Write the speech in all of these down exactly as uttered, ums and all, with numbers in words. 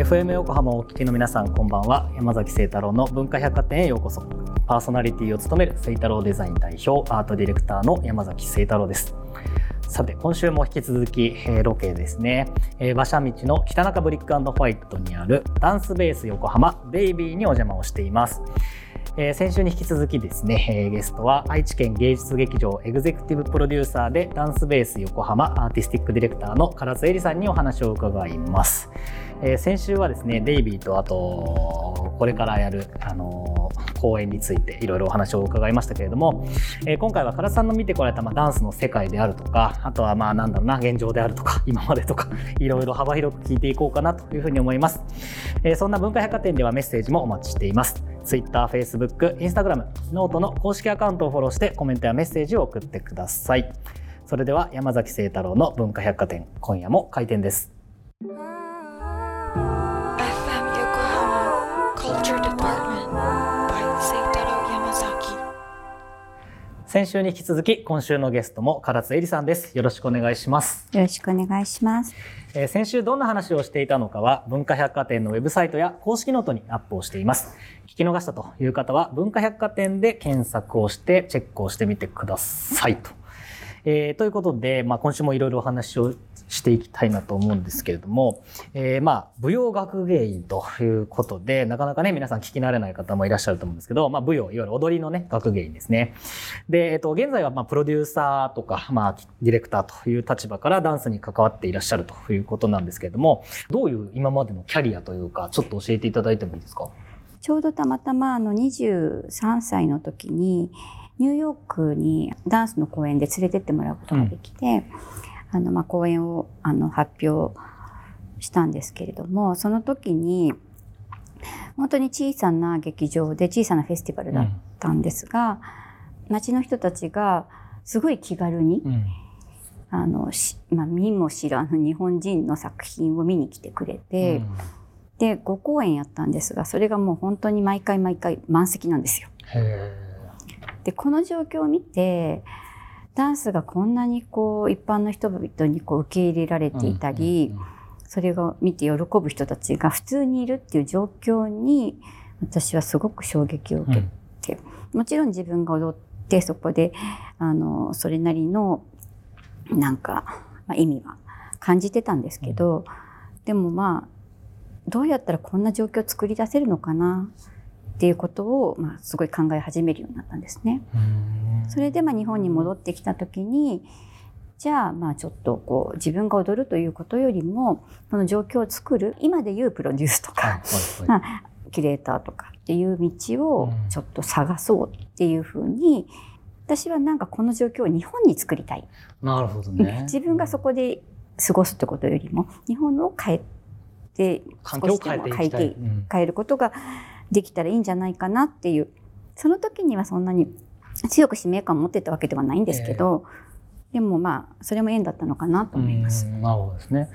エフエム 横浜をお聞きの皆さん、こんばんは。山崎誠太郎の文化百貨店へようこそ。パーソナリティを務める誠太郎デザイン代表アートディレクターの山崎誠太郎です。さて、今週も引き続き、えー、ロケですね、えー、馬車道の北中ブリック&ホワイトにあるダンスベース横浜ベイビーにお邪魔をしています。えー、先週に引き続きですね、えー、ゲストは愛知県芸術劇場エグゼクティブプロデューサーでダンスベース横浜アーティスティックディレクターの唐津絵里さんにお話を伺います。えー、先週はですね、デイビーとあとこれからやる、あのー、公演についていろいろお話を伺いましたけれども、えー、今回は唐津さんの見てこられた、まあ、ダンスの世界であるとか、あとはまあなんだろうな、現状であるとか今までとかいろいろ幅広く聞いていこうかなというふうに思います。えー、そんな文化百貨店ではメッセージもお待ちしています。Twitter、Facebook、Instagram、ノートの公式アカウントをフォローしてコメントやメッセージを送ってください。それでは山崎誠太郎の文化百貨店、今夜も開店です。先週に引き続き、今週のゲストも唐津絵里さんです。よろしくお願いします。よろしくお願いします。えー、先週どんな話をしていたのかは文化百貨店のウェブサイトや公式ノートにアップをしています。聞き逃したという方は文化百貨店で検索をしてチェックをしてみてくださいと、えー、ということで、まあ、今週もいろいろお話をしていきたいなと思うんですけれども、えー、まあ舞踊学芸員ということで、なかなかね皆さん聞き慣れない方もいらっしゃると思うんですけど、まあ、舞踊、いわゆる踊りのね学芸員ですね。で、えっと、現在はまあプロデューサーとか、まあ、ディレクターという立場からダンスに関わっていらっしゃるということなんですけれども、どういう今までのキャリアというか、ちょっと教えていただいてもいいですか？ちょうどたまたまあのにじゅうさんさいの時にニューヨークにダンスの公演で連れてってもらうことができて、うん、あのまあ講演をあの発表したんですけれども、その時に本当に小さな劇場で小さなフェスティバルだったんですが、うん、街の人たちがすごい気軽に、うん、あのまあ、見も知らぬ日本人の作品を見に来てくれて、うん、でごこうえんやったんですが、それがもう本当に毎回毎回満席なんですよ。へー。でこの状況を見て、ダンスがこんなにこう一般の人々にこう受け入れられていたり、うんうんうん、それを見て喜ぶ人たちが普通にいるっていう状況に、私はすごく衝撃を受けて、うん、もちろん自分が踊ってそこであのそれなりのなんか、まあ、意味は感じてたんですけど、うん、でもまあどうやったらこんな状況を作り出せるのかなっていうことを、まあ、すごい考え始めるようになったんですね。それでまあ日本に戻ってきた時に、じゃあまあちょっとこう自分が踊るということよりも、この状況を作る、今でいうプロデュースとか、はいはいはい、キュレーターとかっていう道をちょっと探そうっていうふうに、私はなんかこの状況を日本に作りたい。なるほどね。自分がそこで過ごすってことよりも、日本を変えて、環境を変えていきたい、変えることができたらいいんじゃないかなっていう、その時にはそんなに強く使命感を持ってたわけではないんですけど、えー、でもまあそれも縁だったのかなと思います。なるほどですね。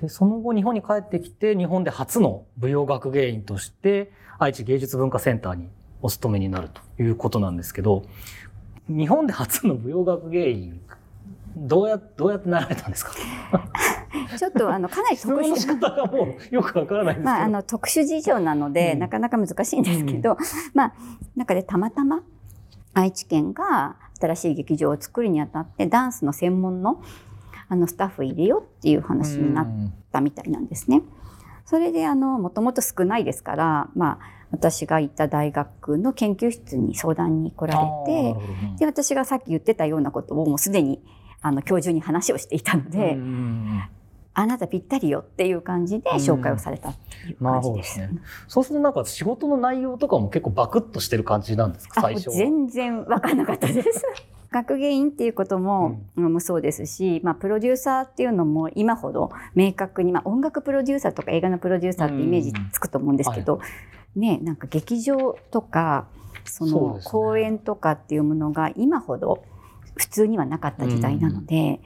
でその後日本に帰ってきて、日本で初の舞踊学芸員として愛知芸術文化センターにお勤めになるということなんですけど、日本で初の舞踊学芸員、どうや、どうやってなられたんですか？ちょっとあのかなり特殊な質問の仕方がもうよくわからないんですけど、まあ、あの特殊事情なので、うん、なかなか難しいんですけど、うん、まあ中でたまたま愛知県が新しい劇場を作るにあたって、ダンスの専門のあのスタッフ入れようっていう話になったみたいなんですね。それであのもともと少ないですから、まあ、私がいた大学の研究室に相談に来られて、ね、で私がさっき言ってたようなことをもうすでにあの教授に話をしていたので、うんあなたぴったりよっていう感じで紹介をされたっていう感じです。うん、なるほどですね。そうするとなんか仕事の内容とかも結構バクッとしてる感じなんですか？最初は全然分からなかったです。学芸員っていうことも、うん、そうですし、まあ、プロデューサーっていうのも今ほど明確に、まあ、音楽プロデューサーとか映画のプロデューサーってイメージつくと思うんですけど、うんはい、ねなんか劇場とかその公演とかっていうものが今ほど普通にはなかった時代なので、うん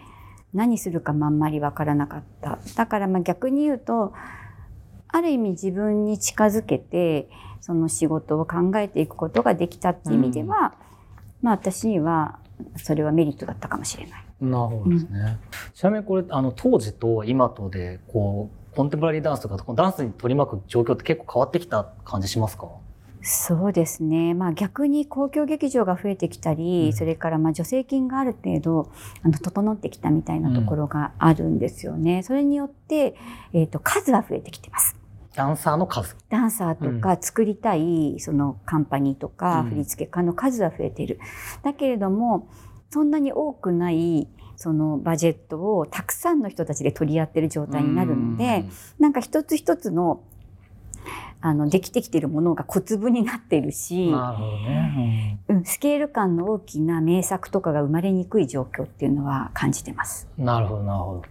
何するかもあんまり分からなかった。だからまあ逆に言うと、ある意味自分に近づけてその仕事を考えていくことができたっていう意味では、うん、まあ私にはそれはメリットだったかもしれない。なるほどですね。うん、ちなみにこれあの当時と今とでこうコンテンポラリーダンスとかダンスに取り巻く状況って結構変わってきた感じしますか？そうですね、まあ、逆に公共劇場が増えてきたり、うん、それからまあ助成金がある程度あの整ってきたみたいなところがあるんですよね、うん、それによって、えーと、数は増えてきてます。ダンサーの数、ダンサーとか作りたいそのカンパニーとか振付家の数は増えている、うん、だけれどもそんなに多くないそのバジェットをたくさんの人たちで取り合ってる状態になるので、うん、なんか一つ一つのあのできてきているものが小粒になっているし、なるほどね、うん、スケール感の大きな名作とかが生まれにくい状況っていうのは感じてます。なるほどなるほど。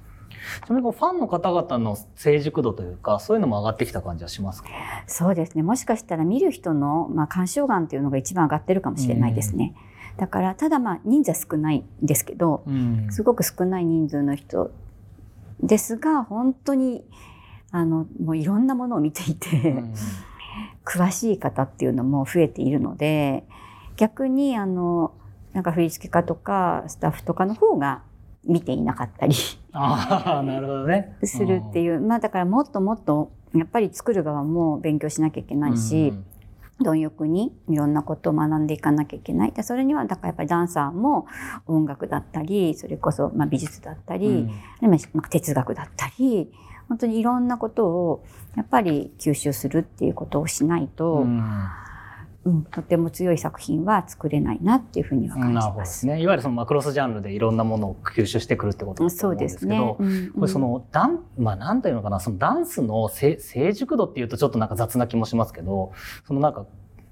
ちなみにファンの方々の成熟度というかそういうのも上がってきた感じはしますか？そうですね、もしかしたら見る人の、まあ、鑑賞眼というのが一番上がってるかもしれないですね、うん、だからただまあ人数は少ないんですけど、うん、すごく少ない人数の人ですが本当にあのもういろんなものを見ていて、うん、詳しい方っていうのも増えているので逆にあのなんか振付家とかスタッフとかの方が見ていなかったりあ、なるほどね、するっていう、まあ、だからもっともっとやっぱり作る側も勉強しなきゃいけないし、うん、貪欲にいろんなことを学んでいかなきゃいけない。それにはだからやっぱりダンサーも音楽だったりそれこそまあ美術だったり、うん、哲学だったり本当にいろんなことをやっぱり吸収するっていうことをしないと、うんうん、とても強い作品は作れないなっていうふうには感じます。なるほどですね、いわゆるそのマクロスジャンルでいろんなものを吸収してくるってことだと思うんですけど、これそのダン、まあなんていうのかな、そのダンスの成熟度っていうとちょっとなんか雑な気もしますけど、そのなんか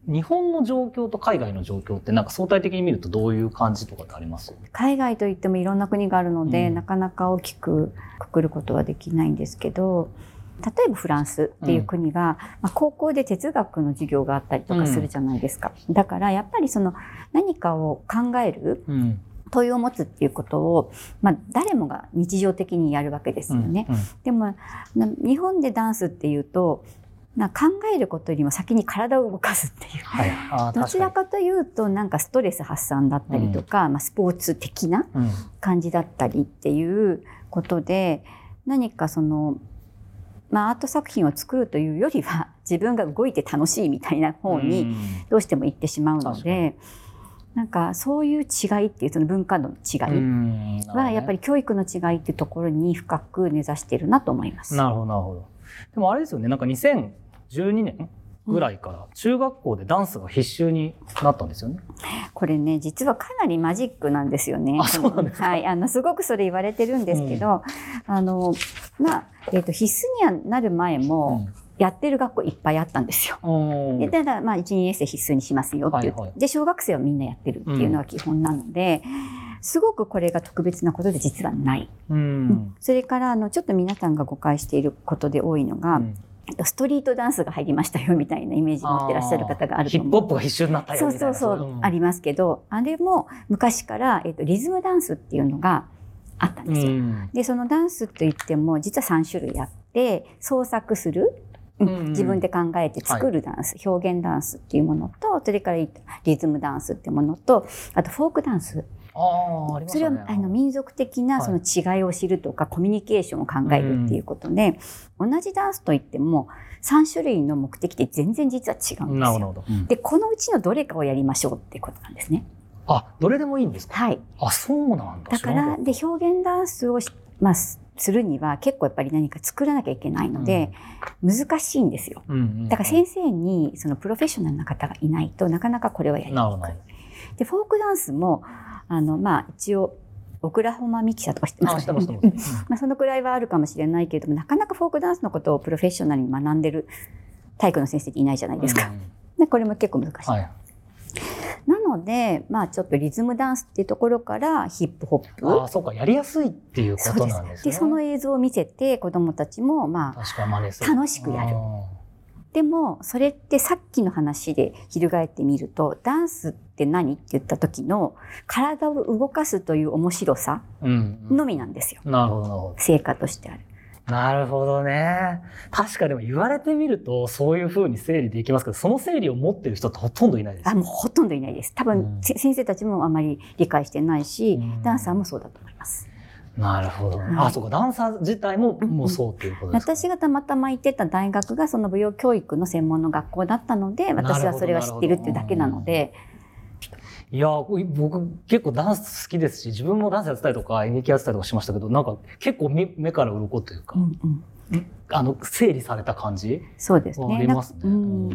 日本の状況と海外の状況ってなんか相対的に見るとどういう感じとかってあります？海外といってもいろんな国があるので、うん、なかなか大きくくくることはできないんですけど、例えばフランスっていう国が、うんまあ、高校で哲学の授業があったりとかするじゃないですか、うん、だからやっぱりその何かを考える、うん、問いを持つっていうことを、まあ、誰もが日常的にやるわけですよね、うんうん、でも日本でダンスっていうとなんか考えることよりも先に体を動かすっていう、はい、あどちらかというとなんかストレス発散だったりとか、うんまあ、スポーツ的な感じだったりっていうことで、うん、何かそのまあ、アート作品を作るというよりは自分が動いて楽しいみたいな方にどうしても行ってしまうので、うん、なんかそういう違いっていうその文化の違いはやっぱり教育の違いっていうところに深く根ざしているなと思います。なるほどなるほど。でもあれですよね、なんかにせんじゅうにねんぐらいから中学校でダンスが必修になったんですよね。これね実はかなりマジックなんですよね。あ、そうなんですか。はい、あのすごくそれ言われてるんですけど、うん、あのまあ、えーと、必須になる前もやってる学校いっぱいあったんですよ、うん、でただまあ いち、にねんせい必須にしますよっていう、はいはい、で小学生はみんなやってるっていうのが基本なので、うん、すごくこれが特別なことで実はない、うんうん、それからあのちょっと皆さんが誤解していることで多いのが、うんストリートダンスが入りましたよみたいなイメージ持ってらっしゃる方があると思う。ヒップホップが必修になったよみたいな。そうそうそう、うん、ありますけど、あれも昔から、えーと、リズムダンスっていうのがあったんですよ、うん、でそのダンスといっても実はさんしゅるいあって創作する、うんうん、自分で考えて作るダンス、はい、表現ダンスっていうものとそれからリズムダンスっていうものとあとフォークダンス、あありましたね、それはあの民族的なその違いを知るとか、はい、コミュニケーションを考えるっていうことで、うん、同じダンスといってもさんしゅるいの目的って全然実は違うんですよ。なるほど、うん、でこのうちのどれかをやりましょうっていうことなんですね。あ、どれでもいいんですか？はい。あ、そうなんだ。だからで表現ダンスをし、まあ、するには結構やっぱり何か作らなきゃいけないので、うん、難しいんですよ、うんうんうん、だから先生にそのプロフェッショナルな方がいないとなかなかこれはやりにくい。なるほど。でフォークダンスもあのまあ、一応オクラホマミキサーとか知ってますかね。まあそのくらいはあるかもしれないけれどもなかなかフォークダンスのことをプロフェッショナルに学んでる体育の先生っていないじゃないですか、うん、でこれも結構難しい、はい、なので、まあ、ちょっとリズムダンスっていうところからヒップホップ、ああそうか、やりやすいっていうことなんですね。そうです。でその映像を見せて子どもたちも、まあ、楽しくやる。でもそれってさっきの話で翻ってみるとダンスって何って言った時の体を動かすという面白さのみなんですよ、うんうん、なるほど、成果としてある。なるほどね。確かでも言われてみるとそういうふうに整理できますけど、その整理を持ってる人ってほとんどいないです。あ、もうほとんどいないです。多分、うん、先生たちもあまり理解してないし、うん、ダンサーもそうだと思います。なるほど、はい、あ、そうか、ダンサー自体ももうそうっていうことですか、うん、私がたまたま行ってた大学がその舞踊教育の専門の学校だったので、私はそれは知ってるっていうだけなので。いや、僕結構ダンス好きですし、自分もダンスやってたりとか演劇やってたりとかしましたけど、なんか結構目から鱗というか、うんうん、あの整理された感じ。そうですね。ありますね。だから、うん、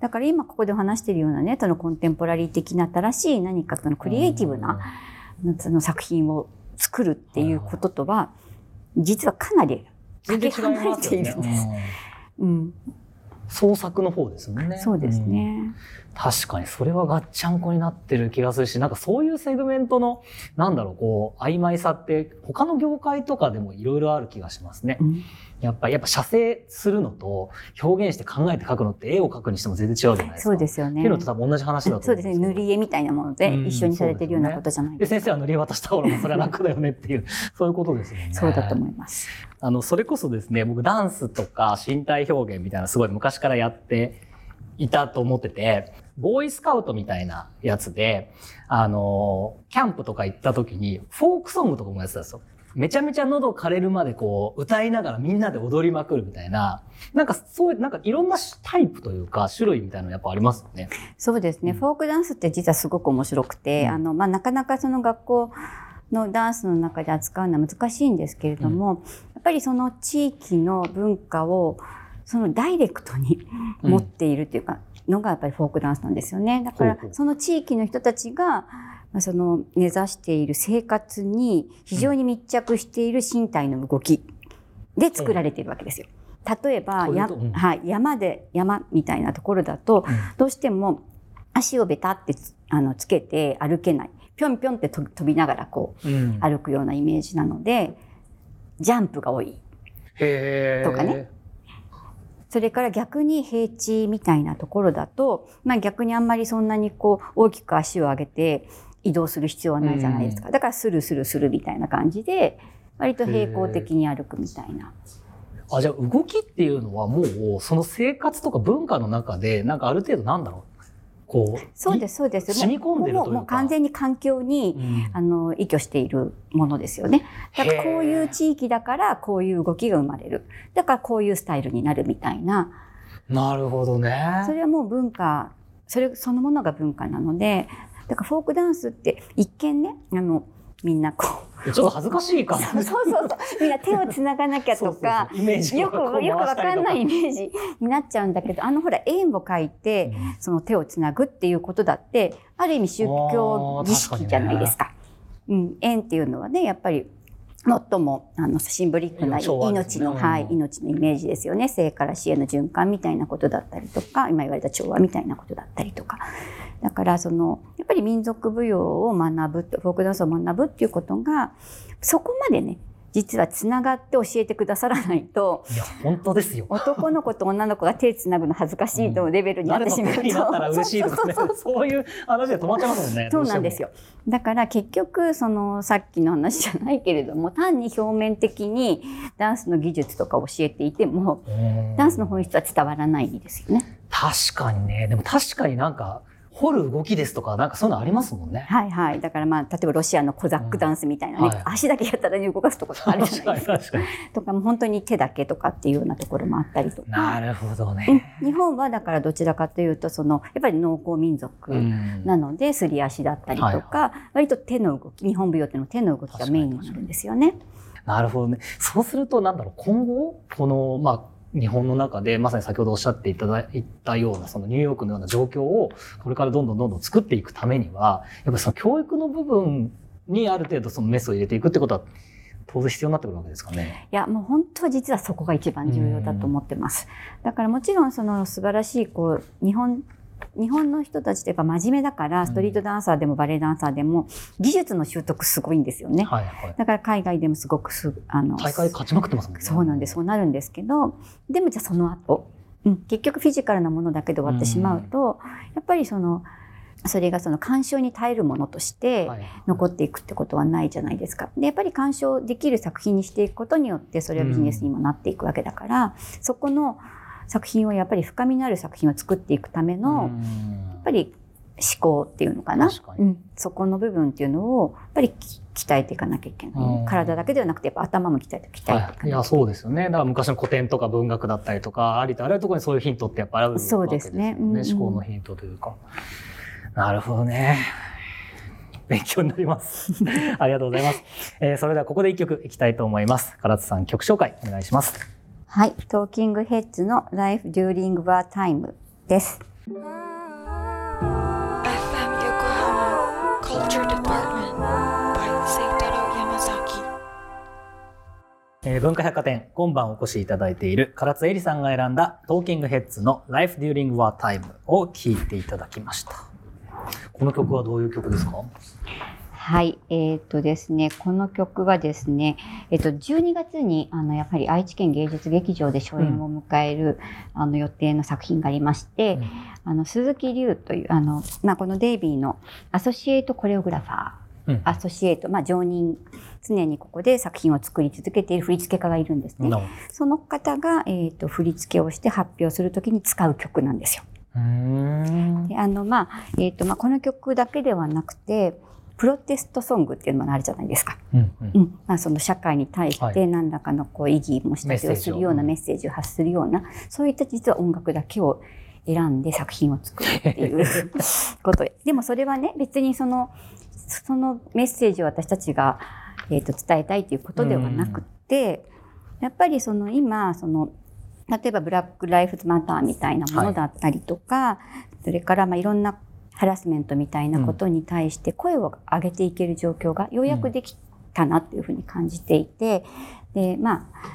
だから今ここで話しているようなね、そのコンテンポラリー的な新しい何かそのクリエイティブな、うん、その作品を作るっていうこととは、うん、実はかなりかけ離れているんです。うん。創作の方ですよね。そうですね、うん。確かにそれはガッチャンコになってる気がするし、なんかそういうセグメントのなんだろう、こう曖昧さって他の業界とかでもいろいろある気がしますね。うん、やっぱやっぱ写生するのと表現して考えて描くのって、絵を描くにしても全然違うじゃないですか。そうですよね。っていうのと多分同じ話だと思うんですけど。そうですね。塗り絵みたいなもので一緒にされてるようなことじゃないですか。うん、そうですね。で、先生は塗り絵渡した方がそれは楽だよねっていうそういうことですよね。そうだと思います。あのそれこそですね、僕ダンスとか身体表現みたいなすごい昔からやっていたと思ってて、ボーイスカウトみたいなやつで、あのキャンプとか行った時にフォークソングとかもやってたんですよ。めちゃめちゃ喉枯れるまでこう歌いながらみんなで踊りまくるみたいな、なんかそういうなんかいろんなタイプというか種類みたいなのやっぱありますよね。そうですね、うん、フォークダンスって実はすごく面白くて、うん、あのまあ、なかなかその学校のダンスの中で扱うのは難しいんですけれども、うん、やっぱりその地域の文化をそのダイレクトに持っているというかのがやっぱりフォークダンスなんですよね。だからその地域の人たちがその根ざしている生活に非常に密着している身体の動きで作られているわけですよ。例えばや、はい、山で山みたいなところだとどうしても足をベタってつ、あのつけて歩けない、ぴょんぴょんって飛びながらこう歩くようなイメージなので、ジャンプが多いとかね。それから逆に平地みたいなところだと、まあ、逆にあんまりそんなにこう大きく足を上げて移動する必要はないじゃないですか。だからスルスルスルみたいな感じで割と平行的に歩くみたいな。あ、じゃあ動きっていうのはもうその生活とか文化の中でなんかある程度なんだろう、こうそうですそうです染み込んでるというか、もう、もう完全に環境に、うん、あの依拠しているものですよね。だからこういう地域だからこういう動きが生まれる、だからこういうスタイルになるみたいな。なるほどね。それはもう文化、それそのものが文化なので、だからフォークダンスって一見ね、あのみんなこうちょっと恥ずかしいからそうそうそう、みんな手をつながなきゃとかそうそうそう、よくよくわかんないイメージになっちゃうんだけど、あのほら円を描いて、うん、その手をつなぐっていうことだってある意味宗教儀式じゃないですか。うん、円っていうのはね、やっぱり最もあのシンボリックな命の、はい、命のイメージですよね。生から死への循環みたいなことだったりとか、今言われた調和みたいなことだったりとか、だからそのやっぱり民族舞踊を学ぶ、フォークダンスを学ぶっていうことがそこまでね、実はつながって教えてくださらないと。いや本当ですよ。男の子と女の子が手つなぐの恥ずかしいとレベルになってしまうと、うん、誰の手になったら嬉しいですね。そういう話で止まっちゃいますもんね。そうなんですよ。だから結局そのさっきの話じゃないけれども、単に表面的にダンスの技術とか教えていてもダンスの本質は伝わらないですよね。確かにね。でも確かになんか掘る動きですとか、なんかそういうのありますもんね。はいはい。だからまあ、例えばロシアのコザックダンスみたいなね、うんはい、足だけやたらに動かすとかあるじゃないですか。確かに確かに。とかもう本当に手だけとかっていうようなところもあったりとか。なるほどね。日本はだからどちらかというと、その、やっぱり農耕民族なので、すり足だったりとか、うんはいはい、割と手の動き、日本舞踊っていうのは手の動きがメインになるんですよね。なるほどね。そうすると、なんだろう、今後、この、まあ、日本の中でまさに先ほどおっしゃっていただいたようなそのニューヨークのような状況をこれからどんどんどんどん作っていくためには、やっぱりその教育の部分にある程度そのメスを入れていくってことは当然必要になってくるわけですかね。いやもう本当は実はそこが一番重要だと思ってます。だからもちろんその素晴らしいこう日本日本の人たちってやっぱ真面目だからストリートダンサーでもバレエダンサーでも技術の習得すごいんですよね、はいはい、だから海外でもすごくすあの大会勝ちまくってますもんね。そうなんです、そうなるんですけど、でもじゃあその後、うん、結局フィジカルなものだけで終わってしまうと、うん、やっぱりそのそれがその干渉に耐えるものとして残っていくってことはないじゃないですか。でやっぱり干渉できる作品にしていくことによってそれはビジネスにもなっていくわけだから、うん、そこの作品をやっぱり深みのある作品を作っていくためのやっぱり思考っていうのかな、うん、そこの部分っていうのをやっぱり鍛えていかなきゃいけない、うん、体だけではなくてやっぱ頭も鍛えて鍛えていかなきゃいけない、はい、いやそうですよね。だから昔の古典とか文学だったりとかありとあらゆるところにそういうヒントってやっぱあるわけですよね。そうですね、うんうん、思考のヒントというか。なるほどね、勉強になりますありがとうございます、えー、それではここで一曲いきたいと思います。唐津さん、曲紹介お願いします。はい、トーキングヘッズの Life During War Time です。えー、文化百貨店今晩お越しいただいている唐津絵里さんが選んだトーキングヘッズの Life During War Time を聴いていただきました。この曲はどういう曲ですか？はい、えっとですね、この曲はですね、えっとじゅうにがつにあのやはり愛知県芸術劇場で初演を迎える、うん、あの予定の作品がありまして、うん、あの鈴木龍というあの、まあ、このデイビーのアソシエイトコレオグラファー、うん、アソシエイト、まあ、常任、常にここで作品を作り続けている振付家がいるんですね。その方が、えーと、振り付けをして発表するときに使う曲なんですよ。うーんであの、まあえーとまあ、この曲だけではなくてプロテストソングっていうのもあるじゃないですか、うんうんうんまあ、その社会に対して何らかのこう意義もしたりをするような、はい、メッセージを発するようなそういった実は音楽だけを選んで作品を作るっていうことでもそれはね別にそのそのメッセージを私たちが、えーと、伝えたいということではなくて、うん、やっぱりその今その例えばブラックライフズマターみたいなものだったりとか、はい、それからまあいろんなハラスメントみたいなことに対して声を上げていける状況がようやくできたなというふうに感じていて、うん、でまあ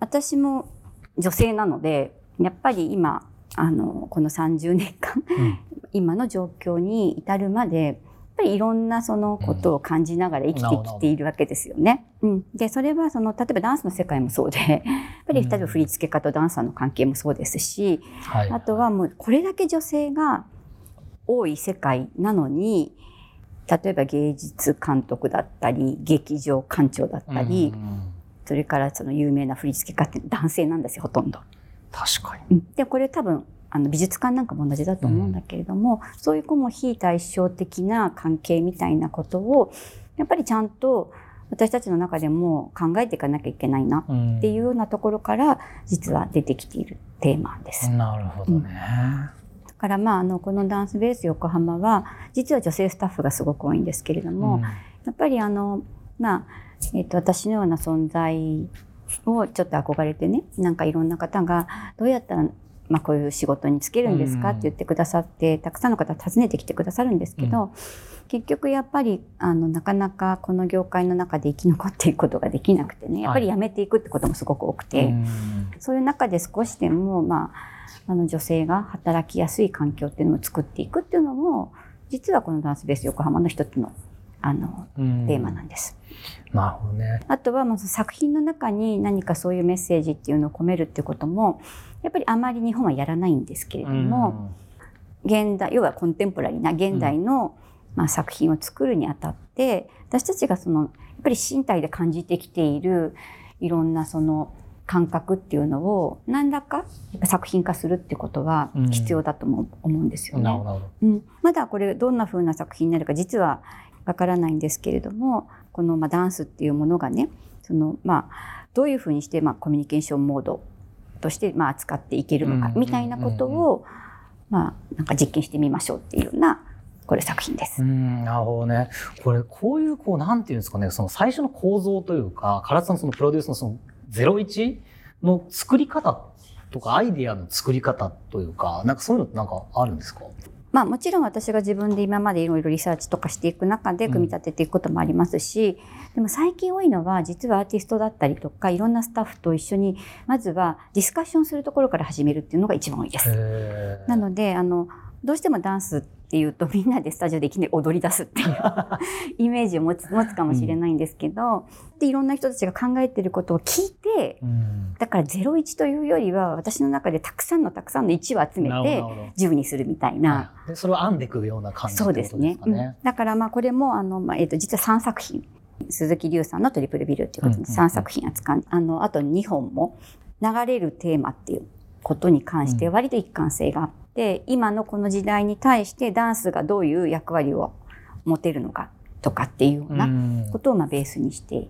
私も女性なのでやっぱり今あのこのさんじゅうねんかん、うん、今の状況に至るまでやっぱりいろんなそのことを感じながら生きてきているわけですよね、うん、でそれはその例えばダンスの世界もそうでやっぱり例えば振付家とダンサーの関係もそうですし、うん、あとはもうこれだけ女性が多い世界なのに例えば芸術監督だったり劇場館長だったり、うん、それからその有名な振付家って男性なんですよほとんど。確かに。でこれ多分あの美術館なんかも同じだと思うんだけれども、うん、そういうこうも非対称的な関係みたいなことをやっぱりちゃんと私たちの中でも考えていかなきゃいけないなっていうようなところから実は出てきているテーマです。うん、なるほどね、うん、だからまああのこのダンスベース横浜は実は女性スタッフがすごく多いんですけれども、うん、やっぱりあの、まあえーと、私のような存在をちょっと憧れてねなんかいろんな方がどうやったらまあ、こういう仕事に就けるんですかって言ってくださってたくさんの方訪ねてきてくださるんですけど、うん、結局やっぱりあのなかなかこの業界の中で生き残っていくことができなくてねやっぱり辞めていくってこともすごく多くて、はい、そういう中で少しでも、まあ、あの女性が働きやすい環境っていうのを作っていくっていうのも実はこのダンスベース横浜の一つのあのテーマなんです。なるほどね。あとはもう作品の中に何かそういうメッセージっていうのを込めるってこともやっぱりあまり日本はやらないんですけれども、現代要はコンテンポラリーな現代の、うん、まあ、作品を作るにあたって私たちがそのやっぱり身体で感じてきているいろんなその感覚っていうのを何らか作品化するってことは必要だとも思うんですよね。うんうん、まだこれどんな風な作品になるか実はわからないんですけれども、このまあダンスっていうものがね、そのまあどういうふうにしてまあコミュニケーションモードとしてまあ扱っていけるのかみたいなことをまあなんか実験してみましょうっていうようなこれ作品です。うん、なるほどね。これこういうこうなんていうんですかね、その最初の構造というか、唐津さんそのプロデュースのそのゼロイチの作り方とかアイディアの作り方というか、なんかそういうのってなんかあるんですか？まあ、もちろん私が自分で今までいろいろリサーチとかしていく中で組み立てていくこともありますし、うん、でも最近多いのは実はアーティストだったりとかいろんなスタッフと一緒にまずはディスカッションするところから始めるっていうのが一番多いです。なのであのどうしてもダンスっていうとみんなでスタジオでいきなり踊り出すっていうイメージを持つ、持つかもしれないんですけど、うん、でいろんな人たちが考えてることを聞いて、うん、だからゼロイチというよりは私の中でたくさんのたくさんのいちを集めてじゅうにするみたいな、はい、でそれを編んでいくような感じってことですかね。そうですね、うん、だからまあこれもあの、まあえー、と実はさんさくひん鈴木龍さんのトリプルビルっていうことでさんさくひん扱う、うんうんうん、あのあとにほんも流れるテーマっていうことに関して割と一貫性があって、うんで今のこの時代に対してダンスがどういう役割を持てるのかとかっていうようなことをまあベースにして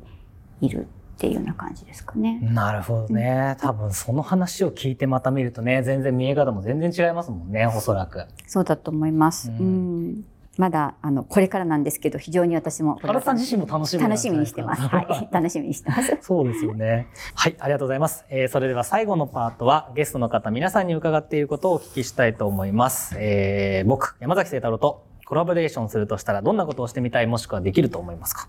いるっていうような感じですかね。なるほどね、うん、多分その話を聞いてまた見るとね、全然見え方も全然違いますもんね、おそらく。そうだと思います、うんうん、まだあのこれからなんですけど、非常に私も原さん自身も楽しみ楽しみにしてます、はい、楽しみにしてますそうですよね、はい、ありがとうございます、えー、それでは最後のパートはゲストの方皆さんに伺っていることをお聞きしたいと思います、えー、僕山崎晴太郎とコラボレーションするとしたらどんなことをしてみたい、もしくはできると思いますか？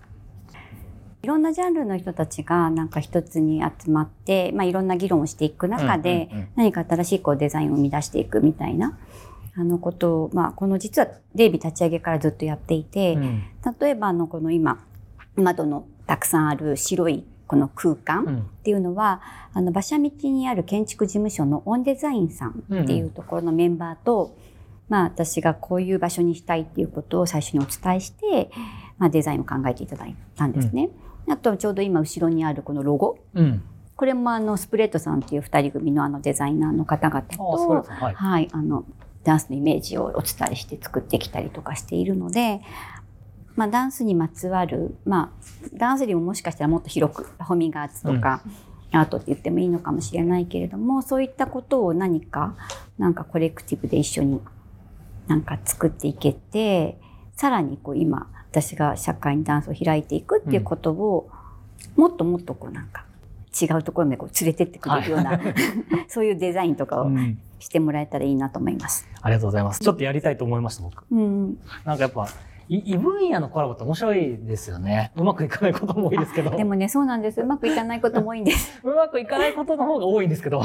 いろんなジャンルの人たちがなんか一つに集まって、まあ、いろんな議論をしていく中で、うんうんうん、何か新しいこうデザインを生み出していくみたいなあのことを、まあ、この実はデイビー立ち上げからずっとやっていて、うん、例えばあのこの今窓のたくさんある白いこの空間っていうのは、うん、あの馬車道にある建築事務所のオンデザインさんっていうところのメンバーと、うんうん、まあ、私がこういう場所にしたいっていうことを最初にお伝えして、まあ、デザインを考えていただいたんですね、うん、あとちょうど今後ろにあるこのロゴ、うん、これもあのスプレッドさんっていうふたり組のあのデザイナーの方々と、はいはい、あのダンスのイメージをお伝えして作ってきたりとかしているので、まあ、ダンスにまつわる、まあ、ダンスよりももしかしたらもっと広くパフォーミングアーツとか、うん、アートって言ってもいいのかもしれないけれども、そういったことを何かなんかコレクティブで一緒になんか作っていけて、さらにこう今私が社会にダンスを開いていくっていうことを、うん、もっともっとこうなんか違うところにこう連れてってくれるような、はい、そういうデザインとかをしてもらえたらいいなと思います、うん、ありがとうございます。ちょっとやりたいと思いました僕、うん、なんかやっぱ異分野のコラボって面白いですよね。うまくいかないことも多いですけど。でもね、そうなんです、うまくいかないことも多いんですうまくいかないことの方が多いんですけど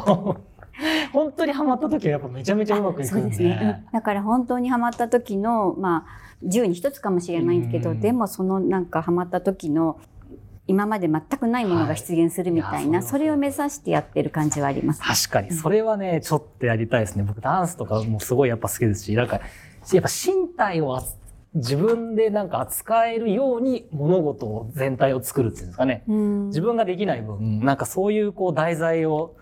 本当にハマった時はやっぱめちゃめちゃうまくいくんで。そうですね、うん、だから本当にハマった時の、まあ、じゅうに一つかもしれないんですけど、でもそのなんかハマった時の今まで全くないものが出現するみたいな、はい、それを目指してやってる感じはあります、ね、確かにそれはね、うん、ちょっとやりたいですね。僕ダンスとかもすごいやっぱ好きですし、なんかやっぱ身体を自分でなんか扱えるように物事を全体を作るっていうんですかね、うん、自分ができない分なんかそういうこう題材を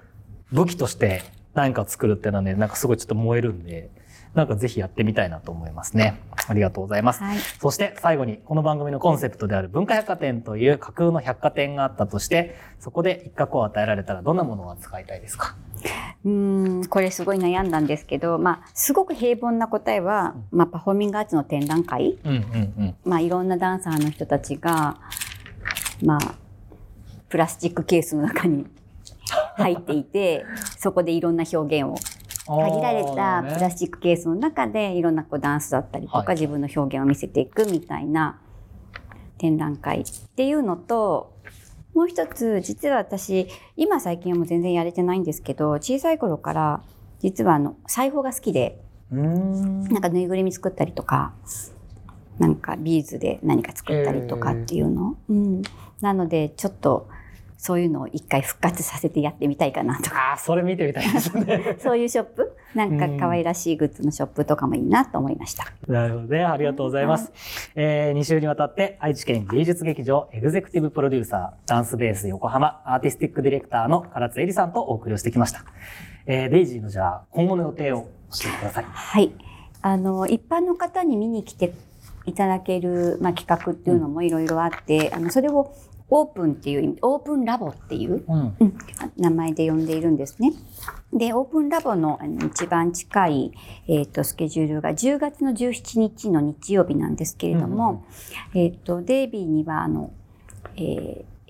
武器として何かを作るっていうのはね、なんかすごいちょっと燃えるんで、なんかぜひやってみたいなと思いますね。ありがとうございます、はい、そして最後にこの番組のコンセプトである文化百貨店という架空の百貨店があったとして、そこで一角を与えられたらどんなものを扱いたいですか？うーん、これすごい悩んだんですけど、まあ、すごく平凡な答えは、まあ、パフォーミングアーツの展覧会、うんうんうん、まあ、いろんなダンサーの人たちが、まあ、プラスチックケースの中に入っていてそこでいろんな表現を、限られたプラスチックケースの中でいろんなこうダンスだったりとか、はい、自分の表現を見せていくみたいな展覧会っていうのと、もう一つ実は私今最近はもう全然やれてないんですけど、小さい頃から実はあの裁縫が好きで、うーん、なんかぬいぐるみ作ったりとか、なんかビーズで何か作ったりとかっていうの、えーうん、なのでちょっとそういうのを一回復活させてやってみたいかなとか。あ、それ見てみたいですねそういうショップ、なんか可愛らしいグッズのショップとかもいいなと思いました。なるほどね、ありがとうございます、うん、えー、に週にわたって愛知県芸術劇場エグゼクティブプロデューサー、ダンスベース横浜アーティスティックディレクターの唐津絵里さんとお送りをしてきました、えー、デイジーのじゃあ今後の予定を教えてください。はい、あの一般の方に見に来ていただける、まあ、企画っていうのもいろいろあって、うん、あのそれをオープンっていう、オープンラボっていう、うんうん、名前で呼んでいるんですね。で、オープンラボの一番近い、えー、とスケジュールがじゅうがつのじゅうしちにちの日曜日なんですけれども、うん、えー、とデイビーにはあの、えー、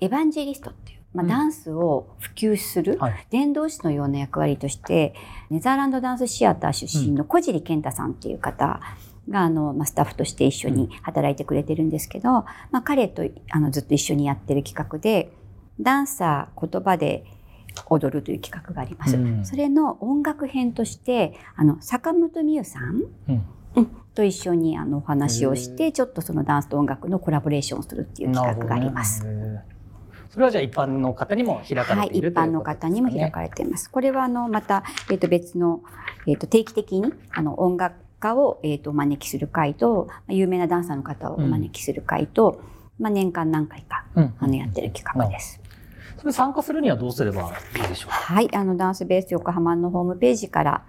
エヴァンジェリストっていう、まあ、ダンスを普及する、うん、はい、伝道師のような役割としてネザーランドダンスシアター出身の小尻健太さんっていう方があの、まあ、スタッフとして一緒に働いてくれてるんですけど、まあ、彼とあのずっと一緒にやってる企画で、ダンサー言葉で踊るという企画があります、うん、それの音楽編としてあの坂本美優さん、うん、と一緒にあのお話をして、ちょっとそのダンスと音楽のコラボレーションをするっていう企画があります。それはじゃあ一般の方にも開かれている、はい、ということですね。一般の方にも開かれています。これはあのまた、えー、と別の、えー、と定期的にあの音楽家を、えー、とお招きする会と、有名なダンサーの方をお招きする会と、うん、まあ、年間何回か、うん、あのやってる企画です、うん、それ参加するにはどうすればいいでしょうか？はい、あのダンスベース横浜のホームページから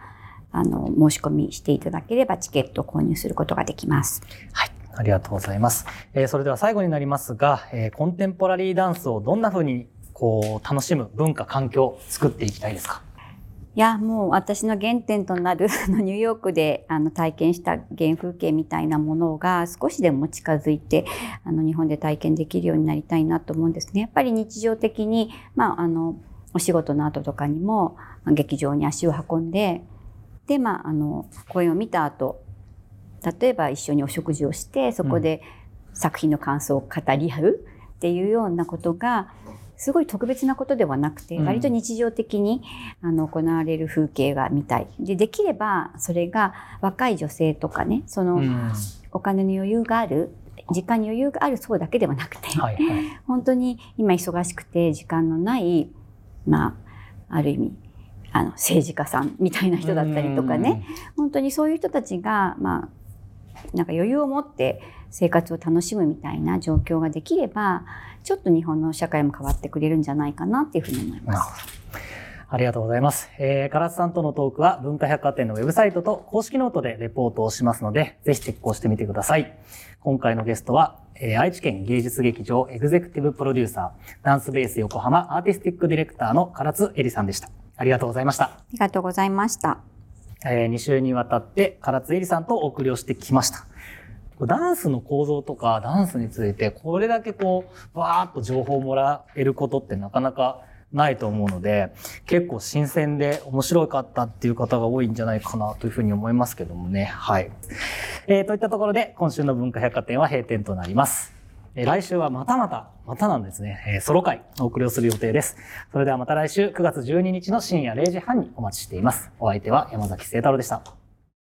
あの申し込みしていただければチケットを購入することができます。はい、ありがとうございます。えー、それでは最後になりますが、えー、コンテンポラリーダンスをどんな風にこう楽しむ文化環境を作っていきたいですか？いや、もう私の原点となるニューヨークであの体験した原風景みたいなものが少しでも近づいてあの日本で体験できるようになりたいなと思うんですね。やっぱり日常的に、まあ、あのお仕事の後とかにも劇場に足を運んで、で、まあ、あの公演を見た後、例えば一緒にお食事をしてそこで作品の感想を語り合うっていうようなことがすごい特別なことではなくて、割と日常的にあの行われる風景が見たい。で、できればそれが若い女性とかね、そのお金に余裕がある、時間に余裕があるそうだけではなくて、はいはい、本当に今忙しくて時間のない、まあ、ある意味あの政治家さんみたいな人だったりとかね、本当にそういう人たちが、まあ、なんか余裕を持って生活を楽しむみたいな状況ができれば、ちょっと日本の社会も変わってくれるんじゃないかなっていうふうに思います。ありがとうございます。えー、唐津さんとのトークは文化百貨店のウェブサイトと公式ノートでレポートをしますので、ぜひチェックをしてみてください。今回のゲストは、えー、愛知県芸術劇場エグゼクティブプロデューサー、ダンスベース横浜アーティスティックディレクターの唐津絵里さんでした。ありがとうございました。ありがとうございました。えー、に週にわたって唐津絵里さんとお送りをしてきました。ダンスの構造とかダンスについてこれだけこうわーっと情報をもらえることってなかなかないと思うので、結構新鮮で面白かったっていう方が多いんじゃないかなというふうに思いますけどもね。はい、えー、といったところで今週の文化百貨店は閉店となります。えー、来週はまたまたまたなんですね、えー、ソロ会お送りをする予定です。それではまた来週くがつじゅうににちの深夜れいじはんにお待ちしています。お相手は山崎聖太郎でした。